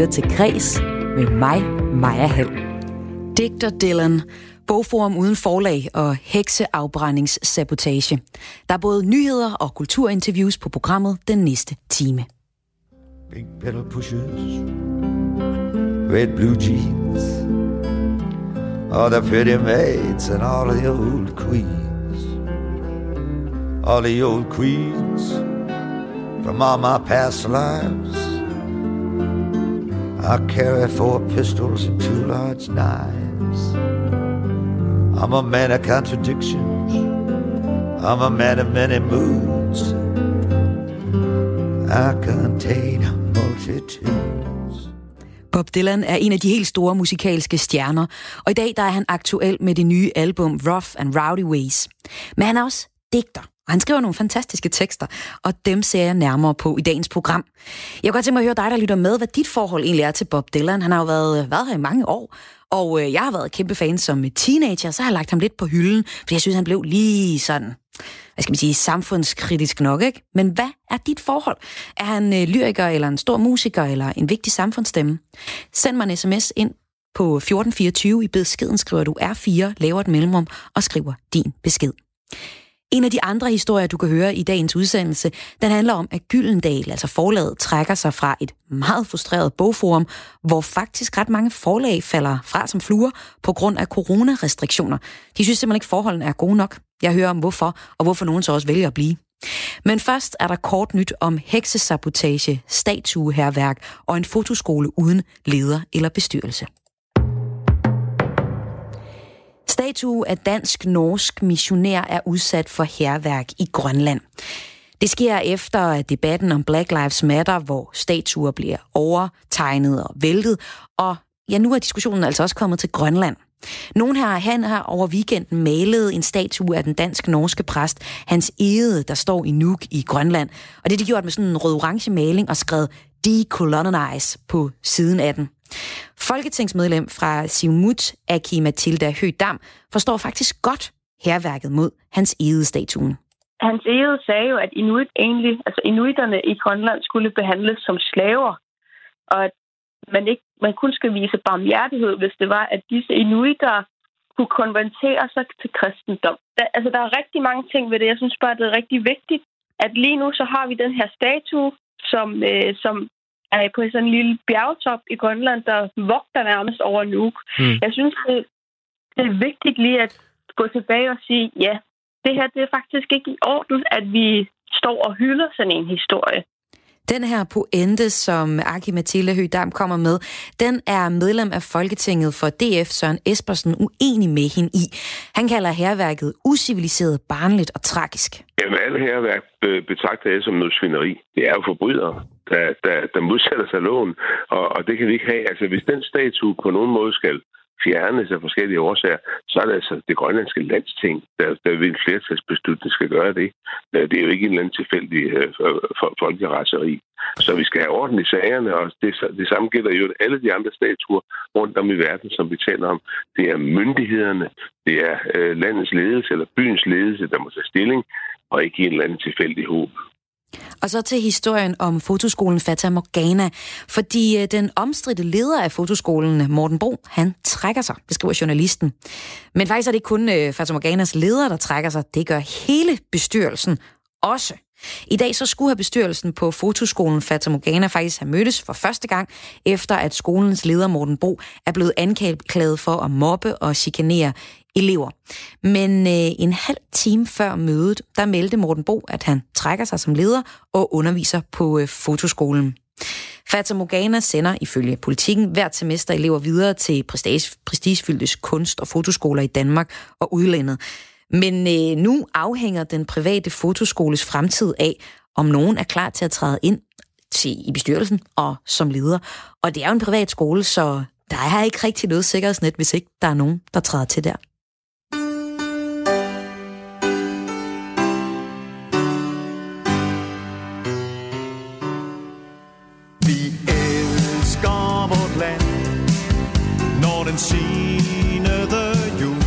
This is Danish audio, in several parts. lytter til Græs med mig, Maja Hall. Digter Dylan, Bogforum uden forlag og hekseafbrændingssabotage. Der er både nyheder og kulturinterviews på programmet den næste time. Big pedal pushes, red blue jeans, all the pretty maids and all the old queens, all the old queens from all my past lives. I carry 4 pistols and 2 large knives. I'm a man of contradictions. I'm a man of many moods. I contain multitudes. Bob Dylan er en af de helt store musikalske stjerner, og i dag der er han aktuel med det nye album Rough and Rowdy Ways. Men han er også digter. Han skriver nogle fantastiske tekster, og dem ser jeg nærmere på i dagens program. Jeg kunne godt tænke mig at høre dig, der lytter med, hvad dit forhold egentlig er til Bob Dylan. Han har jo været her i mange år, og jeg har været kæmpe fan som teenager, så har jeg lagt ham lidt på hylden, fordi jeg synes, han blev lige sådan, hvad skal man sige, samfundskritisk nok, ikke? Men hvad er dit forhold? Er han lyriker, eller en stor musiker, eller en vigtig samfundsstemme? Send mig en sms ind på 1424. I beskeden skriver du R4, laver et mellemrum og skriver din besked. En af de andre historier, du kan høre i dagens udsendelse, den handler om, at Gyldendal, altså forlaget, trækker sig fra et meget frustreret Bogforum, hvor faktisk ret mange forlag falder fra som fluer på grund af coronarestriktioner. De synes simpelthen ikke, forholdene er gode nok. Jeg hører om hvorfor, og hvorfor nogen så også vælger at blive. Men først er der kort nyt om heksesabotage, statuehærværk og en fotoskole uden leder eller bestyrelse. Statue af dansk-norsk missionær er udsat for hærværk i Grønland. Det sker efter debatten om Black Lives Matter, hvor statuer bliver overtegnet og væltet, og ja, nu er diskussionen altså også kommet til Grønland. Nogen her, han har over weekenden malet en statue af den dansk-norske præst Hans Egede, der står i Nuuk i Grønland. Og det er det gjort med sådan en rød-orange maling og skrevet "Decolonize" på siden af den. Folketingsmedlem fra Siumut, Aki-Matilda Høegh-Dam, forstår faktisk godt hærværket mod Hans Egede-statuen. Hans Egede sagde jo, at inuiterne i Grønland skulle behandles som slaver, og at man kun skal vise barmhjertighed, hvis det var, at disse inuiter kunne konvertere sig til kristendom. Der er rigtig mange ting ved det. Jeg synes bare, det er rigtig vigtigt, at lige nu så har vi den her statue, som er på sådan en lille bjergetop i Grønland, der vogter nærmest over Nuuk. Mm. Jeg synes, det er vigtigt lige at gå tilbage og sige, ja, det her det er faktisk ikke i orden, at vi står og hylder sådan en historie. Den her pointe, som Aki-Matilda Høegh-Dam kommer med, den er medlem af Folketinget for DF Søren Espersen uenig med hende i. Han kalder hærværket uciviliseret, barnligt og tragisk. Jamen, alle hærværk betragter jeg som nødsvineri. Det er jo forbrydere, der modsætter sig loven, og det kan vi ikke have. Altså, hvis den statue på nogen måde skal fjernes af forskellige årsager, så er det altså det grønlandske landsting, der ved en flertalsbeslutning skal gøre det. Det er jo ikke en eller anden tilfældig folkeraseri. Så vi skal have orden i sagerne, og det samme gælder jo alle de andre statuer rundt om i verden, som vi taler om. Det er myndighederne, det er landets ledelse eller byens ledelse, der må tage stilling, og ikke en eller anden tilfældig håb. Og så til historien om fotoskolen Fata Morgana, fordi den omstridte leder af fotoskolen, Morten Bro, han trækker sig, beskriver journalisten. Men faktisk er det ikke kun Fata Morganas leder, der trækker sig, det gør hele bestyrelsen også. I dag så skulle have bestyrelsen på fotoskolen Fata Morgana faktisk have mødtes for første gang, efter at skolens leder Morten Bro er blevet anklaget for at mobbe og chikanere elever. Men en halv time før mødet, der meldte Morten Bro, at han trækker sig som leder og underviser på fotoskolen. Fata Morgana sender ifølge Politiken hvert semester elever videre til prestigefyldte kunst- og fotoskoler i Danmark og udlandet. Men nu afhænger den private fotoskoles fremtid af, om nogen er klar til at træde ind i bestyrelsen og som leder. Og det er jo en privat skole, så der er ikke rigtig noget sikkerhedsnet, hvis ikke der er nogen, der træder til der. Sinede jul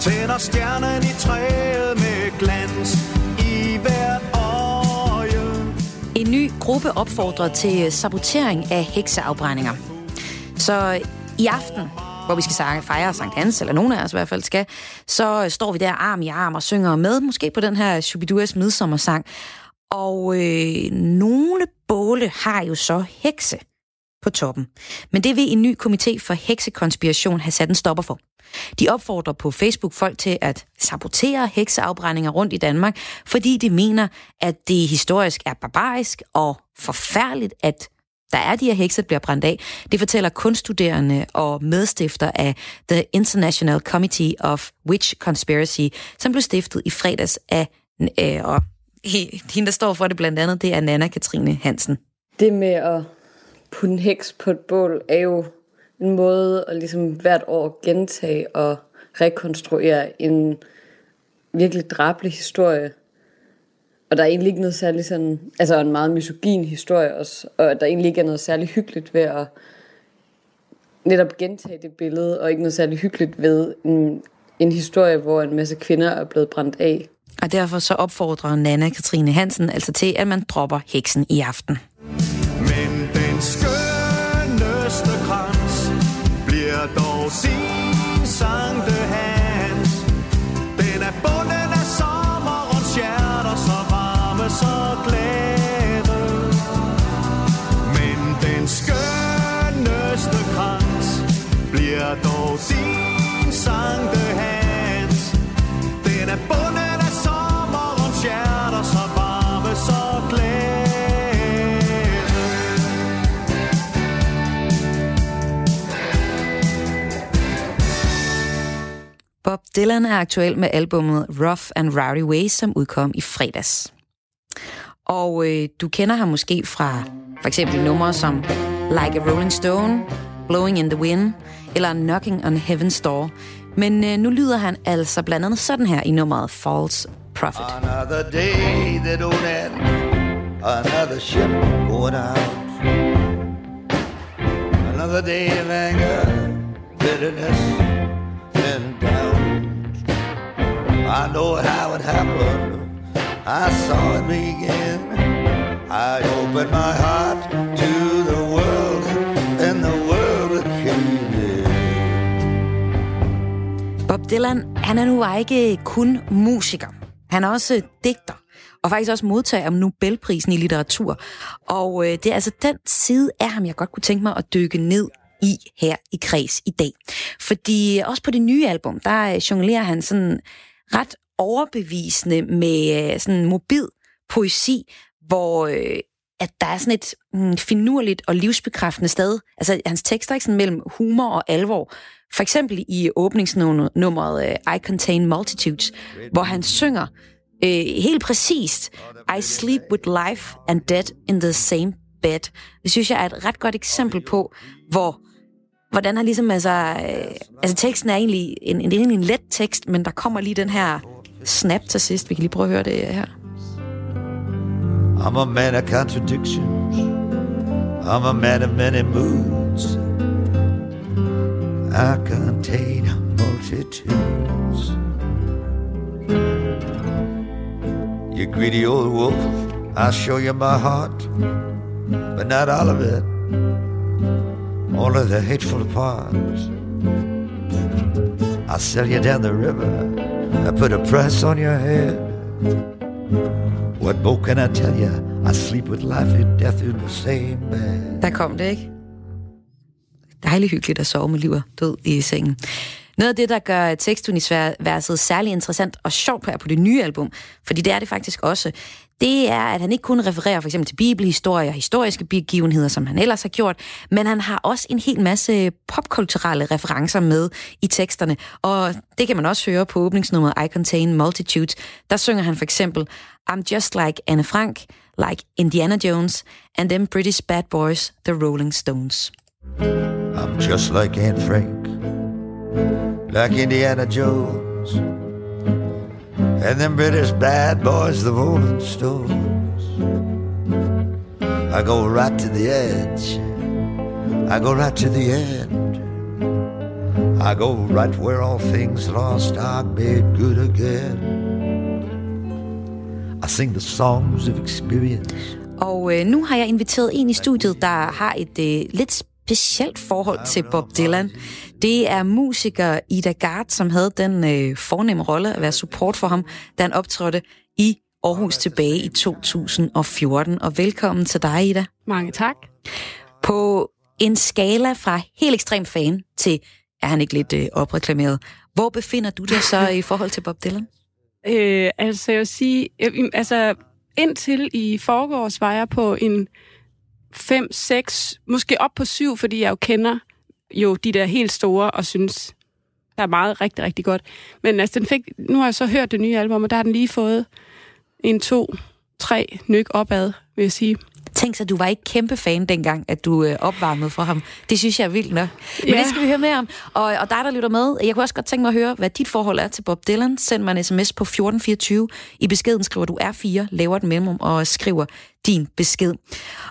tænder stjernen i træet med glans i hvert øje. En ny gruppe opfordret til sabotering af hekseafbrændinger. Så i aften, hvor vi skal fejre Sankt Hans, eller nogen af os i hvert fald skal, så står vi der arm i arm og synger med, måske på den her Shubiduas midsommersang. Og nogle båle har jo så hekse på toppen. Men det vil en ny komité for heksekonspiration have sat en stopper for. De opfordrer på Facebook folk til at sabotere hekseafbrændinger rundt i Danmark, fordi de mener, at det historisk er barbarisk og forfærdeligt, at der er de her hekse, der bliver brændt af. Det fortæller kunststuderende og medstifter af The International Committee of Witch Conspiracy, som blev stiftet i fredags af, og hende, der står for det blandt andet, det er Nana Katrine Hansen. Det med at putte en heks på et bål er jo en måde at ligesom hvert år gentage og rekonstruere en virkelig drabelig historie. Og der er egentlig ikke noget særligt sådan, altså en meget misogyn historie også, og der egentlig ikke er noget særligt hyggeligt ved at netop gentage det billede, og ikke noget særligt hyggeligt ved en historie, hvor en masse kvinder er blevet brændt af. Og derfor så opfordrer Nana Katrine Hansen altså til, at man dropper heksen i aften. Men den skønneste krans bliver dog sin sankte Hans. Den er bunden af sommerens hjerter, så varme, så glæde. Men den skønneste krans bliver dog sin sankte Hans. Den er bunden. Bob Dylan er aktuel med albummet Rough and Rowdy Ways, som udkom i fredags. Og du kender ham måske fra for eksempel numre som Like a Rolling Stone, Blowing in the Wind eller Knocking on Heaven's Door. Men nu lyder han altså blandt andet sådan her i nummeret False Prophet. Another day that don't end, another ship go down, another day of anger, bitterness. I know how it happened, I saw it begin. I opened my heart to the world, and the world came in. Bob Dylan, han er nu ikke kun musiker. Han er også digter, og faktisk også modtager om Nobelprisen i litteratur. Og det er altså den side af ham, jeg godt kunne tænke mig at dykke ned i her i Kreds i dag. Fordi også på det nye album, der jonglerer han sådan ret overbevisende med sådan mobil poesi, hvor at der er sådan et finurligt og livsbekræftende sted. Altså hans tekster er ikke sådan mellem humor og alvor. For eksempel i åbningsnummeret I Contain Multitudes, hvor han synger helt præcist I sleep with life and death in the same bed. Det synes jeg er et ret godt eksempel på, hvordan han ligesom, altså teksten er egentlig en let tekst, men der kommer lige den her snap til sidst. Vi kan lige prøve at høre det her. I'm a man of contradictions, I'm a man of many moods, I contain multitudes. You greedy old wolf, I'll show you my heart, but not all of it. All of the hateful parts. I'll sell you down the river. I put a price on your head. What more can I tell you? I sleep with life and death in the same bed. Der kom det, ikke? Dejligt hyggeligt at sove med liv og død i sengen. Noget af det, der gør tekstuniverset særlig interessant og sjovt her på det nye album, fordi det er det faktisk også, det er, at han ikke kun refererer for eksempel til bibelhistorier og historiske begivenheder, som han ellers har gjort, men han har også en hel masse popkulturelle referencer med i teksterne. Og det kan man også høre på åbningsnummeret I Contain Multitudes. Der synger han for eksempel I'm just like Anne Frank, like Indiana Jones, and them British bad boys, the Rolling Stones. I'm just like Anne Frank, like Indiana Jones, and them British bad boys, the Rolling Stones. I go right to the edge, I go right to the end, I go right where all things lost are made good again. I sing the songs of experience. Og nu har jeg inviteret en i studiet, der har et lidt specielt forhold til Bob Dylan. Det er musiker Ida Gard, som havde den fornemme rolle at være support for ham, da han optrådte i Aarhus tilbage i 2014. Og velkommen til dig, Ida. Mange tak. På en skala fra helt ekstrem fan til, er han ikke lidt opreklameret, hvor befinder du dig så i forhold til Bob Dylan? Jeg vil sige, indtil i forgårs var jeg på en 5, 6, måske op på 7, fordi jeg jo kender jo de der helt store, og synes, der er meget rigtig, rigtig godt. Men nu har jeg så hørt det nye album, og der har den lige fået en 2, 3 nyk opad, vil jeg sige. Tænk så, du var ikke kæmpe fan dengang, at du opvarmede for ham. Det synes jeg er vildt nok. Men ja, det skal vi høre mere om. Og dig, der lytter med, jeg kunne også godt tænke mig at høre, hvad dit forhold er til Bob Dylan. Send mig en sms på 1424. I beskeden skriver du R4, laver et mellemrum og skriver din besked.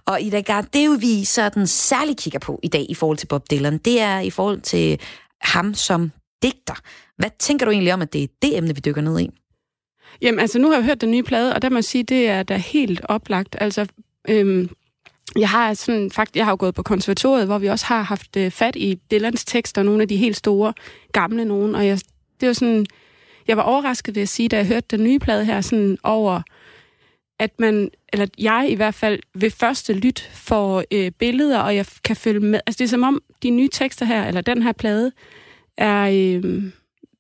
Og Ida Gard, det er jo vi sådan særligt kigger på i dag i forhold til Bob Dylan. Det er i forhold til ham som digter. Hvad tænker du egentlig om, at det er det emne, vi dykker ned i? Jamen nu har jeg hørt den nye plade, og der må jeg sige, det er da helt oplagt. Jeg har jo gået på konservatoriet, hvor vi også har haft fat i Dylans tekster, nogle af de helt store, gamle nogen, og jeg var overrasket ved at sige, da jeg hørte den nye plade her, sådan over, at jeg i hvert fald ved første lyt får billeder, og jeg kan følge med. Altså det er som om, de nye tekster her, eller den her plade, er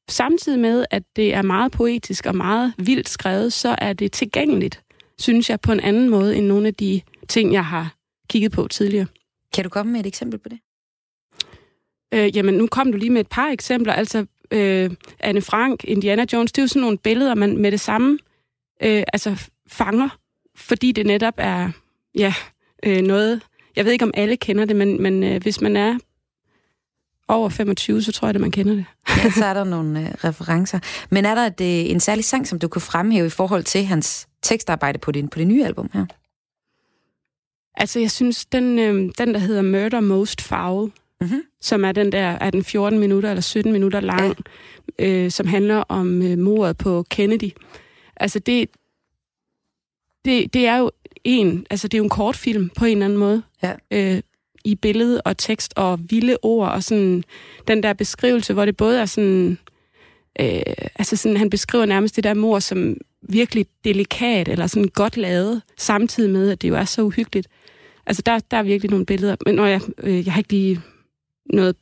samtidig med, at det er meget poetisk og meget vildt skrevet, så er det tilgængeligt, synes jeg, på en anden måde end nogle af de ting, jeg har kigget på tidligere. Kan du komme med et eksempel på det? Nu kom du lige med et par eksempler. Anne Frank, Indiana Jones, det er jo sådan nogle billeder, man med det samme fanger, fordi det netop er noget... Jeg ved ikke, om alle kender det, men hvis man er over 25, så tror jeg, at man kender det. Ja, så er der nogle referencer. Men er der en særlig sang, som du kunne fremhæve i forhold til hans tekstarbejde på det nye album her? Jeg synes, den der hedder Murder Most Foul, mm-hmm, som er den der, er den 14 minutter eller 17 minutter lang, ja, som handler om mordet på Kennedy. Det er jo det er jo en kortfilm på en eller anden måde. Ja. I billede og tekst og vilde ord og sådan den der beskrivelse, hvor det både er sådan... han beskriver nærmest det der mor som virkelig delikat eller sådan godt lavet, samtidig med, at det jo er så uhyggeligt. Der er virkelig nogle billeder. Men jeg har ikke lige noget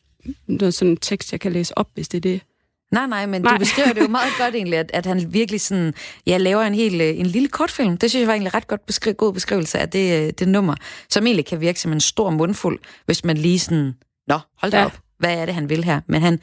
sådan tekst, jeg kan læse op, hvis det er det. Nej, men nej, du beskriver det jo meget godt egentlig, at han virkelig sådan, laver en lille kortfilm. Det synes jeg var egentlig ret godt god beskrivelse af det nummer, som egentlig kan virke som en stor mundfuld, hvis man lige sådan, hold da op, hvad er det, han vil her? Men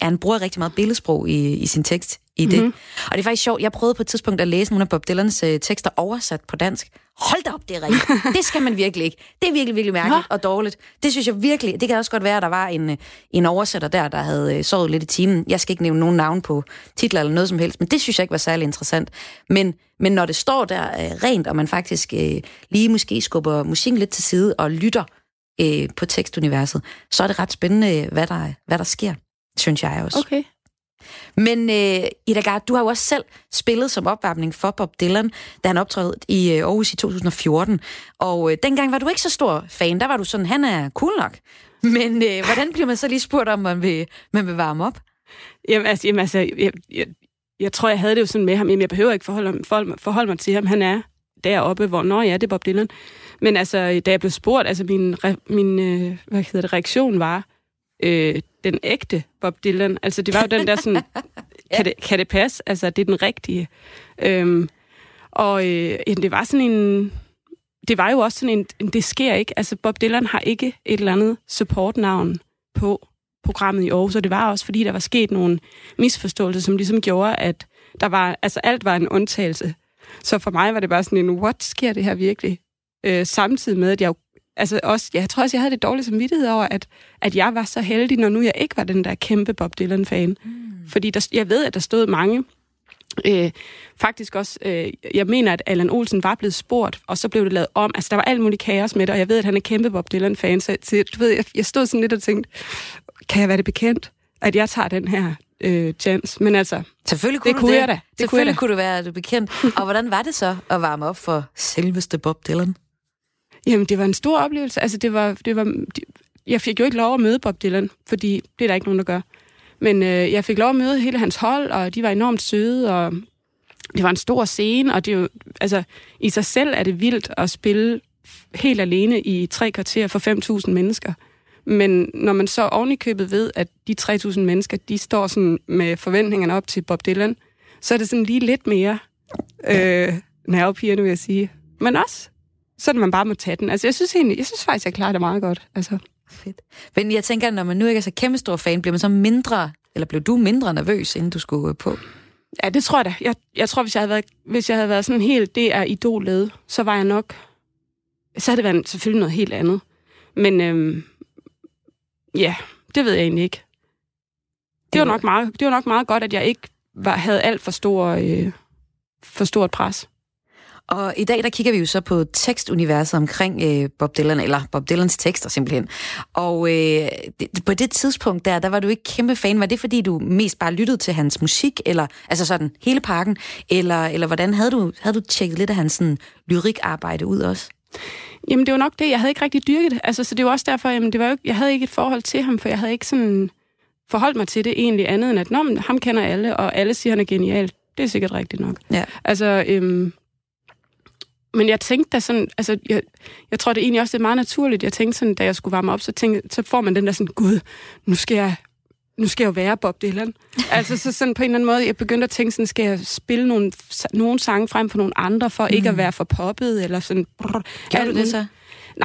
han bruger rigtig meget billedsprog i sin tekst i det. Mm-hmm. Og det er faktisk sjovt, jeg prøvede på et tidspunkt at læse nogle af Bob Dylans tekster oversat på dansk. Hold da op, det er rigtigt. Det skal man virkelig ikke. Det er virkelig, virkelig mærkeligt og dårligt. Det synes jeg virkelig. Det kan også godt være, at der var en oversætter der havde sovet lidt i timen. Jeg skal ikke nævne nogen navn på titler eller noget som helst, men det synes jeg ikke var særlig interessant. Men når det står der rent, og man faktisk lige måske skubber musikken lidt til side og lytter på tekstuniverset, så er det ret spændende, hvad der sker, synes jeg også. Okay. Men Ida Gard, du har jo også selv spillet som opvarmning for Bob Dylan, da han optrådte i Aarhus i 2014. Og dengang var du ikke så stor fan. Der var du sådan, han er cool nok. Men hvordan bliver man så lige spurgt, om man vil varme op? Jeg tror, jeg havde det jo sådan med ham. Jeg behøver ikke forholde mig til ham. Han er deroppe, hvor det er Bob Dylan. Men da jeg blev spurgt, min reaktion var den ægte Bob Dylan. Det var jo den der sådan, kan det passe? Det er den rigtige. Det var sådan en, det var jo også sådan en, det sker ikke. Bob Dylan har ikke et eller andet supportnavn på programmet i Aarhus, og det var også, fordi der var sket nogle misforståelser, som ligesom gjorde, at der var, alt var en undtagelse. Så for mig var det bare sådan en, what, sker det her virkelig? Samtidig med, at jeg jeg tror også, jeg havde det dårligt samvittighed over, at jeg var så heldig, når nu jeg ikke var den der kæmpe Bob Dylan-fan. Mm. Fordi jeg ved, at der stod mange. Faktisk også, jeg mener, at Allan Olsen var blevet spurgt, og så blev det lavet om. Der var alt muligt kaos med det, og jeg ved, at han er kæmpe Bob Dylan-fan. Så du ved, jeg stod sådan lidt og tænkte, kan jeg være det bekendt, at jeg tager den her chance? Men selvfølgelig kunne det kunne jeg da. Selvfølgelig kunne du være det bekendt. Og hvordan var det så at varme op for selveste Bob Dylan? Jamen, det var en stor oplevelse. Altså, jeg fik jo ikke lov at møde Bob Dylan, fordi det er der ikke nogen, der gør. Men jeg fik lov at møde hele hans hold, og de var enormt søde, og det var en stor scene, og det er jo, altså, i sig selv er det vildt at spille helt alene i 3 kvarter for 5.000 mennesker. Men når man så ovenikøbet ved, at de 3.000 mennesker, de står sådan med forventningerne op til Bob Dylan, så er det sådan lige lidt mere nervepirrende, vil jeg sige. Men også sådan, man bare må tage den. Altså, jeg synes faktisk, jeg klarer det meget godt, altså. Fedt. Men jeg tænker, når man nu ikke er så kæmpestor fan, bliver man så mindre, eller blev du mindre nervøs, inden du skulle på? Ja, det tror jeg da. Jeg tror, hvis jeg havde været sådan helt, det er idol-led, så var jeg nok... Så havde det været selvfølgelig noget helt andet. Men ja, det ved jeg egentlig ikke. Det var nok meget godt, at jeg ikke havde alt for stort pres. Og i dag, der kigger vi jo så på tekstuniverset omkring Bob Dylan, eller Bob Dylans tekster simpelthen. Og på det tidspunkt der var du ikke kæmpe fan. Var det, fordi du mest bare lyttede til hans musik, eller altså sådan hele pakken? Eller hvordan havde du tjekket lidt af hans sådan, lyrikarbejde ud også? Jamen, det var nok det. Jeg havde ikke rigtig dyrket det. Altså, så det var også derfor, jeg havde ikke et forhold til ham, for jeg havde ikke sådan forholdt mig til det egentlig andet end, at ham kender alle, og alle siger, han er genial. Det er sikkert rigtigt nok. Ja. Altså... Men jeg tænkte da sådan, altså, jeg tror det egentlig også, det er meget naturligt. Jeg tænkte sådan, da jeg skulle varme op, så får man den der sådan, gud, nu skal jeg jo være Bob Dylan. Altså så sådan på en eller anden måde, jeg begyndte at tænke sådan, skal jeg spille nogle sange frem for nogle andre, for ikke at være for poppet, eller sådan. Gjorde du det så?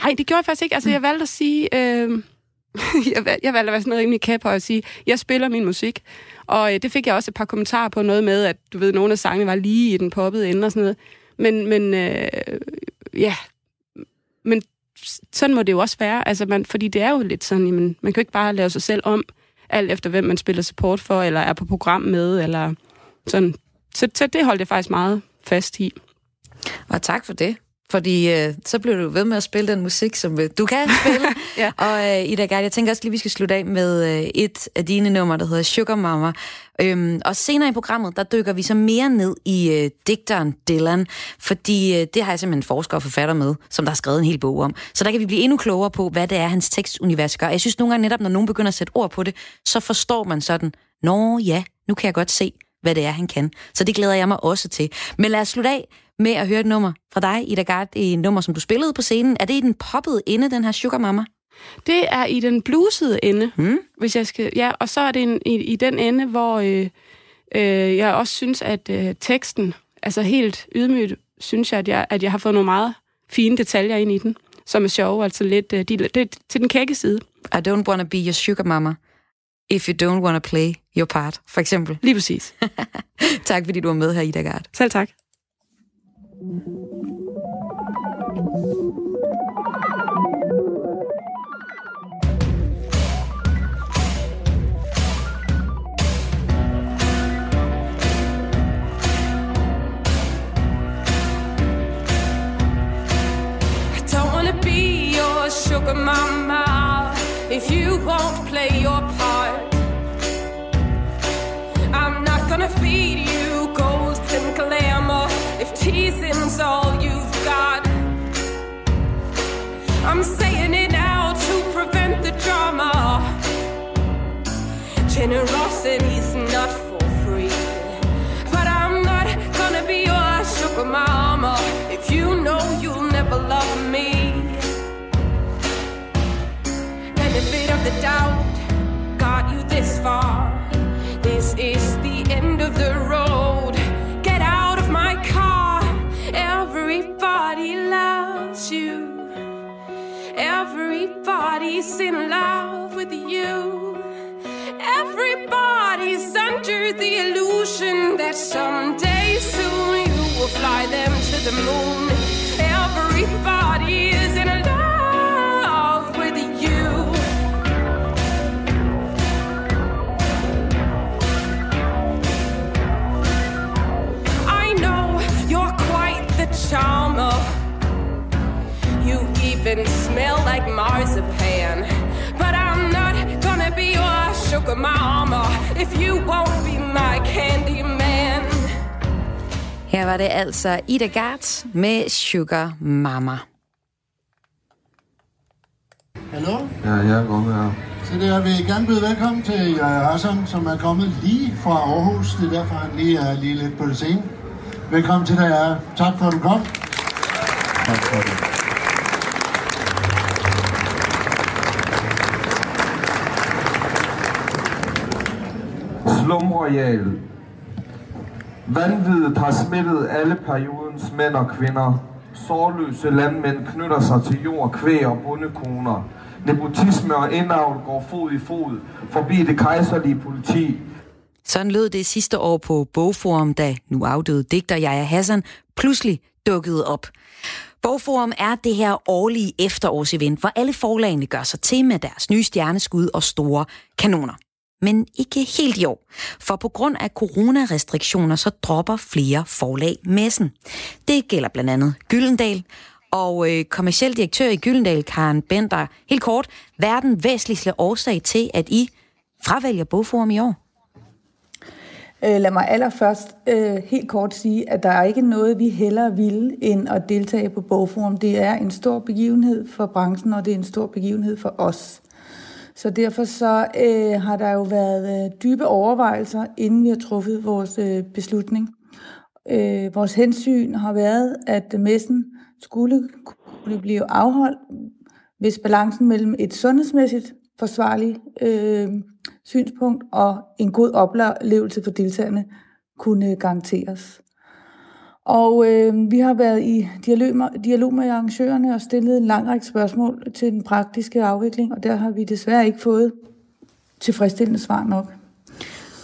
Nej, det gjorde jeg faktisk ikke. Altså jeg valgte at sige, jeg valgte at være sådan rimelig kæp og at sige, jeg spiller min musik. Og det fik jeg også et par kommentarer på, noget med, at du ved, nogle af sangene var lige i den poppede ende og sådan noget. Men sådan må det jo også være, altså fordi det er jo lidt sådan, jamen, man kan jo ikke bare lave sig selv om, alt efter hvem man spiller support for, eller er på program med, eller sådan. Så det holdt jeg faktisk meget fast i. Og tak for det, fordi så blev du ved med at spille den musik, som du kan spille. Ja. Og Ida Gard, jeg tænker også lige, vi skal slutte af med et af dine numre, der hedder Sugar Mama. Og senere i programmet, der dykker vi så mere ned i digteren Dylan, fordi det har jeg simpelthen forskere og forfatter med, som der har skrevet en hel bog om. Så der kan vi blive endnu klogere på, hvad det er, hans tekstunivers gør. Jeg synes nogle gange netop, når nogen begynder at sætte ord på det, så forstår man sådan, nå ja, nu kan jeg godt se, hvad det er, han kan. Så det glæder jeg mig også til. Men lad os slutte af med at høre et nummer fra dig, Ida Gard, et nummer, som du spillede på scenen. Er det i den poppede ende, den her Sugar Mama? Det er i den bluesede ende, hvis jeg skal... Ja, og så er det i den ende, hvor jeg også synes, at teksten, altså helt ydmygt, synes jeg, at jeg har fået nogle meget fine detaljer ind i den, som er sjove, altså lidt til den kække side. I don't wanna be your sugar mama, if you don't wanna play your part, for eksempel. Lige præcis. Tak, fordi du var med her, Ida Gard. Selv tak. Sugar mama, if you won't play your part, I'm not gonna feed you gold and glamour if teasing's all you've got. I'm saying it now to prevent the drama. Generosity's not for free, but I'm not gonna be your sugar mama if you know you'll never love me. Benefit of the doubt got you this far. This is the end of the road. Get out of my car. Everybody loves you. Everybody's in love with you. Everybody's under the illusion that someday soon you will fly them to the moon. Everybody is in love with you. Charmer, you even smell like marzipan, but I'm not gonna be your sugar mama if you won't be my candy man. Her var det altså Ida Gard med Sugar Mama. Hallo? Ja, jeg er kommet her. Så det, jeg vil gerne byde velkommen til Ørsen, som er kommet lige fra Aarhus. Det er derfor, han lige er lige lidt på det scene. Velkommen til dig. Tak for, at du kom. Tak for det. Slumroyal. Vanviddet har smittet alle periodens mænd og kvinder. Sårløse landmænd knytter sig til jord, kvæg og bondekoner. Nepotisme og indavl går fod i fod forbi det kejserlige politi. Sådan lød det sidste år på Bogforum, da nu afdøde digter Yahya Hassan pludselig dukkede op. Bogforum er det her årlige efterårsevent, hvor alle forlagene gør sig til med deres nye stjerneskud og store kanoner. Men ikke helt i år, for på grund af coronarestriktioner, så dropper flere forlag messen. Det gælder blandt andet Gyldendal, og kommerciel direktør i Gyldendal, Karen Bender, helt kort, hvad er den væsentligste årsag til, at I fravælger Bogforum i år? Lad mig allerførst helt kort sige, at der er ikke noget, vi hellere ville, end at deltage på Bogforum. Det er en stor begivenhed for branchen, og det er en stor begivenhed for os. Så derfor så har der jo været dybe overvejelser, inden vi har truffet vores beslutning. Vores hensyn har været, at messen skulle kunne blive afholdt, hvis balancen mellem et sundhedsmæssigt forsvarligt synspunkt og en god oplevelse for deltagerne kunne garanteres. Og vi har været i dialog med arrangørerne og stillet en lang række spørgsmål til den praktiske afvikling, og der har vi desværre ikke fået tilfredsstillende svar nok.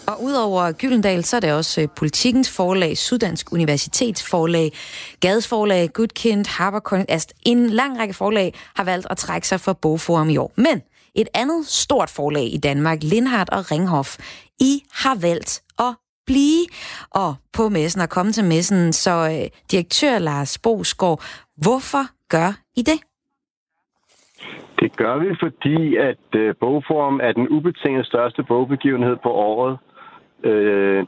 Og udover Gyldendal, så er der også Politikens forlag, Syddansk Universitets forlag, Gads forlag, Gudkind, Harper, altså en lang række forlag har valgt at trække sig fra Bogforum i år. Men et andet stort forlag i Danmark, Lindhardt og Ringhof, I har valgt at blive og på messen og komme til messen. Så direktør Lars Bøgeskov, hvorfor gør I det? Det gør vi, fordi at Bogforum er den ubetinget største bogbegivenhed på året.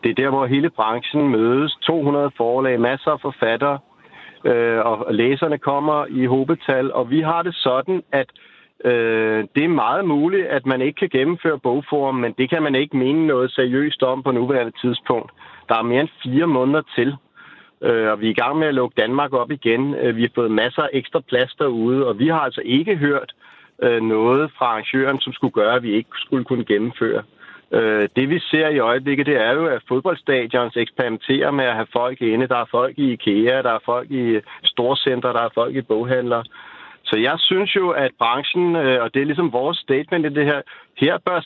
Det er der, hvor hele branchen mødes. 200 forlag, masser af forfattere, og læserne kommer i hobetal. Og vi har det sådan, at det er meget muligt, at man ikke kan gennemføre Bogforum, men det kan man ikke mene noget seriøst om på nuværende tidspunkt. Der er mere end 4 måneder til, og vi er i gang med at lukke Danmark op igen. Vi har fået masser af ekstra plads derude, og vi har altså ikke hørt noget fra arrangøren, som skulle gøre, at vi ikke skulle kunne gennemføre. Det vi ser i øjeblikket, det er jo, at fodboldstadions eksperimenterer med at have folk inde. Der er folk i IKEA, der er folk i storcenter, der er folk i boghandler. Så jeg synes jo, at branchen, og det er ligesom vores statement i det her, her bør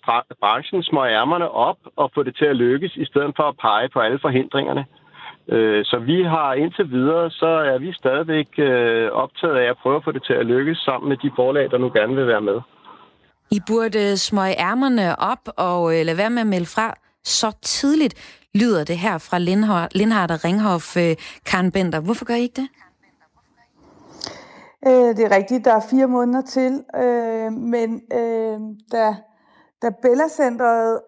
branchen smøge ærmerne op og få det til at lykkes, i stedet for at pege på alle forhindringerne. Så vi har indtil videre, så er vi stadigvæk optaget af at prøve at få det til at lykkes sammen med de forlag, der nu gerne vil være med. I burde smøge ærmerne op og lade være med at melde fra så tidligt, lyder det her fra Lindhardt og Ringhof. Karen Bender, hvorfor gør I ikke det? Det er rigtigt, der er 4 måneder til, men da Bella Centeret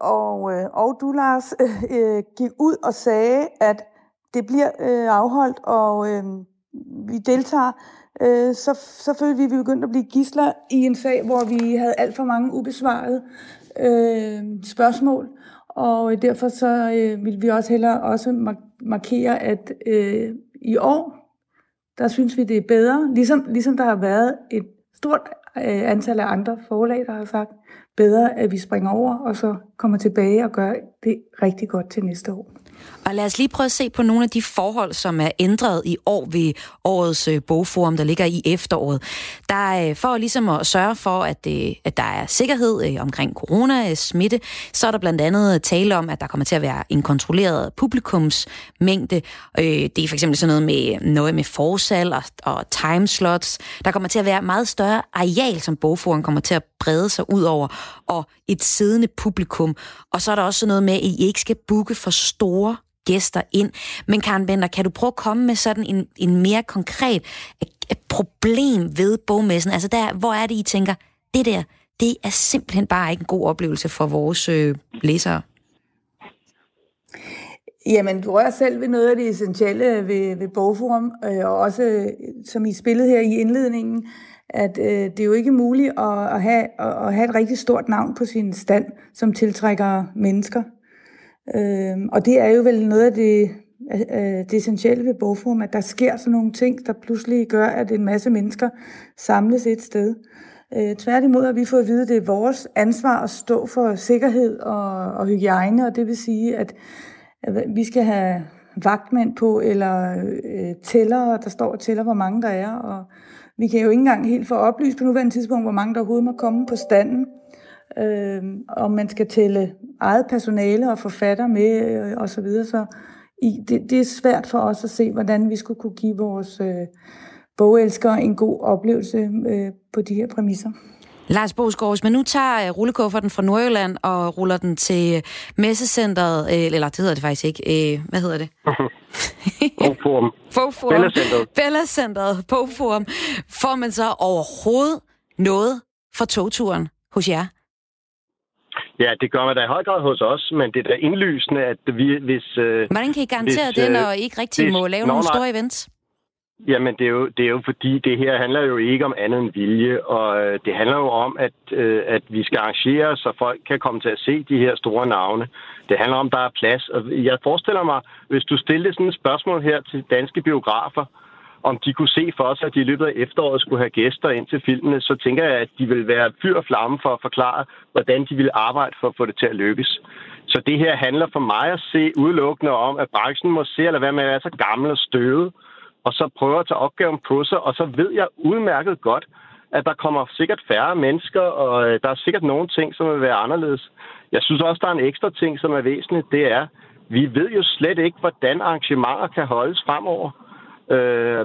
og du, Lars, gik ud og sagde, at det bliver afholdt, og vi deltager, så følte vi, at vi begyndte at blive gidsler i en sag, hvor vi havde alt for mange ubesvarede spørgsmål, og derfor så ville vi også hellere også markere, at i år, der synes vi, det er bedre, ligesom der har været et stort antal af andre forlag, der har sagt, bedre at vi springer over og så kommer tilbage og gør det rigtig godt til næste år. Og lad os lige prøve at se på nogle af de forhold, som er ændret i år ved årets Bogforum, der ligger i efteråret. Der for ligesom at sørge for, at der er sikkerhed omkring coronasmitte, så er der blandt andet tale om, at der kommer til at være en kontrolleret publikumsmængde. Det er for eksempel sådan noget med forsal og timeslots. Der kommer til at være meget større areal, som Bogforum kommer til at brede sig ud over, og et siddende publikum. Og så er der også noget med, at I ikke skal booke for store gæster ind. Men Karen Bender, kan du prøve at komme med sådan en mere konkret problem ved bogmessen? Altså der, hvor er det, I tænker, det der, det er simpelthen bare ikke en god oplevelse for vores læsere? Jamen, du rører selv ved noget af det essentielle ved Bogforum, og også som I spillede her i indledningen, at det er jo ikke muligt at have et rigtig stort navn på sin stand, som tiltrækker mennesker. Og det er jo vel noget af det essentielle ved Bogforum, at der sker sådan nogle ting, der pludselig gør, at en masse mennesker samles et sted. Tværtimod har vi fået at vide, at det er vores ansvar at stå for sikkerhed og hygiejne, og det vil sige, at vi skal have vagtmænd på, eller tæller, der står og tæller, hvor mange der er, og vi kan jo ikke engang helt få oplyst på nuværende tidspunkt, hvor mange der overhovedet må komme på standen, og man skal tælle eget personale og forfatter med, og så videre, så det er svært for os at se, hvordan vi skulle kunne give vores bogelskere en god oplevelse på de her præmisser. Lars Bøgeskov, hvis man nu tager rullekufferten fra Nordjylland og ruller den til messecenteret, eller det hedder det faktisk ikke, hvad hedder det? Bogforum. Bella Centeret. Bogforum. Får man så overhovedet noget fra togturen hos jer? Ja, det gør man da i høj grad hos os, men det er da indlysende, at vi... Hvordan kan I garantere det, når I ikke rigtig må lave nogle store events? Jamen, det er jo fordi, det her handler jo ikke om andet end vilje, og det handler jo om, at vi skal arrangere, så folk kan komme til at se de her store navne. Det handler om, der er plads, og jeg forestiller mig, hvis du stillede sådan et spørgsmål her til danske biografer, om de kunne se for sig, at de i løbet af efteråret skulle have gæster ind til filmene, så tænker jeg, at de vil være fyr og flamme for at forklare, hvordan de vil arbejde for at få det til at lykkes. Så det her handler for mig at se udelukkende om, at branchen må se, eller hvad med at være så gammel og støvet, og så prøver at tage opgaven på sig, og så ved jeg udmærket godt, at der kommer sikkert færre mennesker, og der er sikkert nogle ting, som vil være anderledes. Jeg synes også, der er en ekstra ting, som er væsentligt, det er, vi ved jo slet ikke, hvordan arrangementer kan holdes fremover.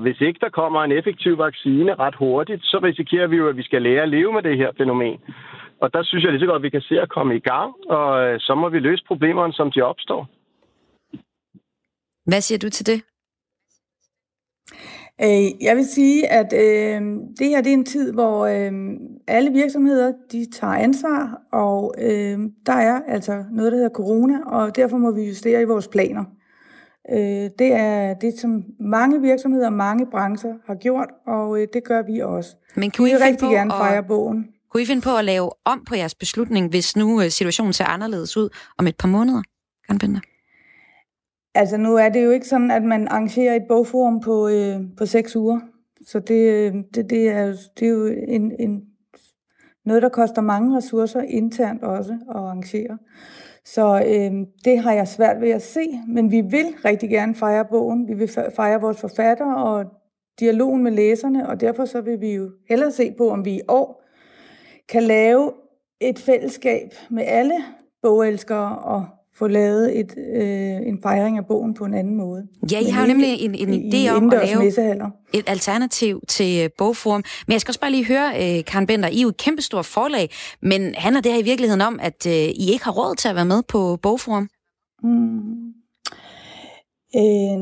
Hvis ikke der kommer en effektiv vaccine ret hurtigt, så risikerer vi jo, at vi skal lære at leve med det her fænomen. Og der synes jeg lige så godt, at vi kan se at komme i gang, og så må vi løse problemerne, som de opstår. Hvad siger du til det? Jeg vil sige, at det her det er en tid, hvor alle virksomheder de tager ansvar, og der er altså noget, der hedder corona, og derfor må vi justere i vores planer. Det er det, som mange virksomheder og mange brancher har gjort, og det gør vi også. Men kunne I rigtig gerne fejre bogen? Kunne I finde på at lave om på jeres beslutning, hvis nu situationen ser anderledes ud om et par måneder? Karen Bender. Altså nu er det jo ikke sådan, at man arrangerer et bogforum på 6 uger. Så det er jo en noget, der koster mange ressourcer internt også at arrangere. Så det har jeg svært ved at se, men vi vil rigtig gerne fejre bogen. Vi vil fejre vores forfatter og dialogen med læserne, og derfor så vil vi jo hellere se på, om vi i år kan lave et fællesskab med alle bogelskere og få lavet en fejring af bogen på en anden måde. Ja, I har jo nemlig en idé om at lave et alternativ til Bogforum. Men jeg skal også bare lige høre, Karen Bender, I er jo et kæmpestort forlag, men handler det her i virkeligheden om, at I ikke har råd til at være med på Bogforum?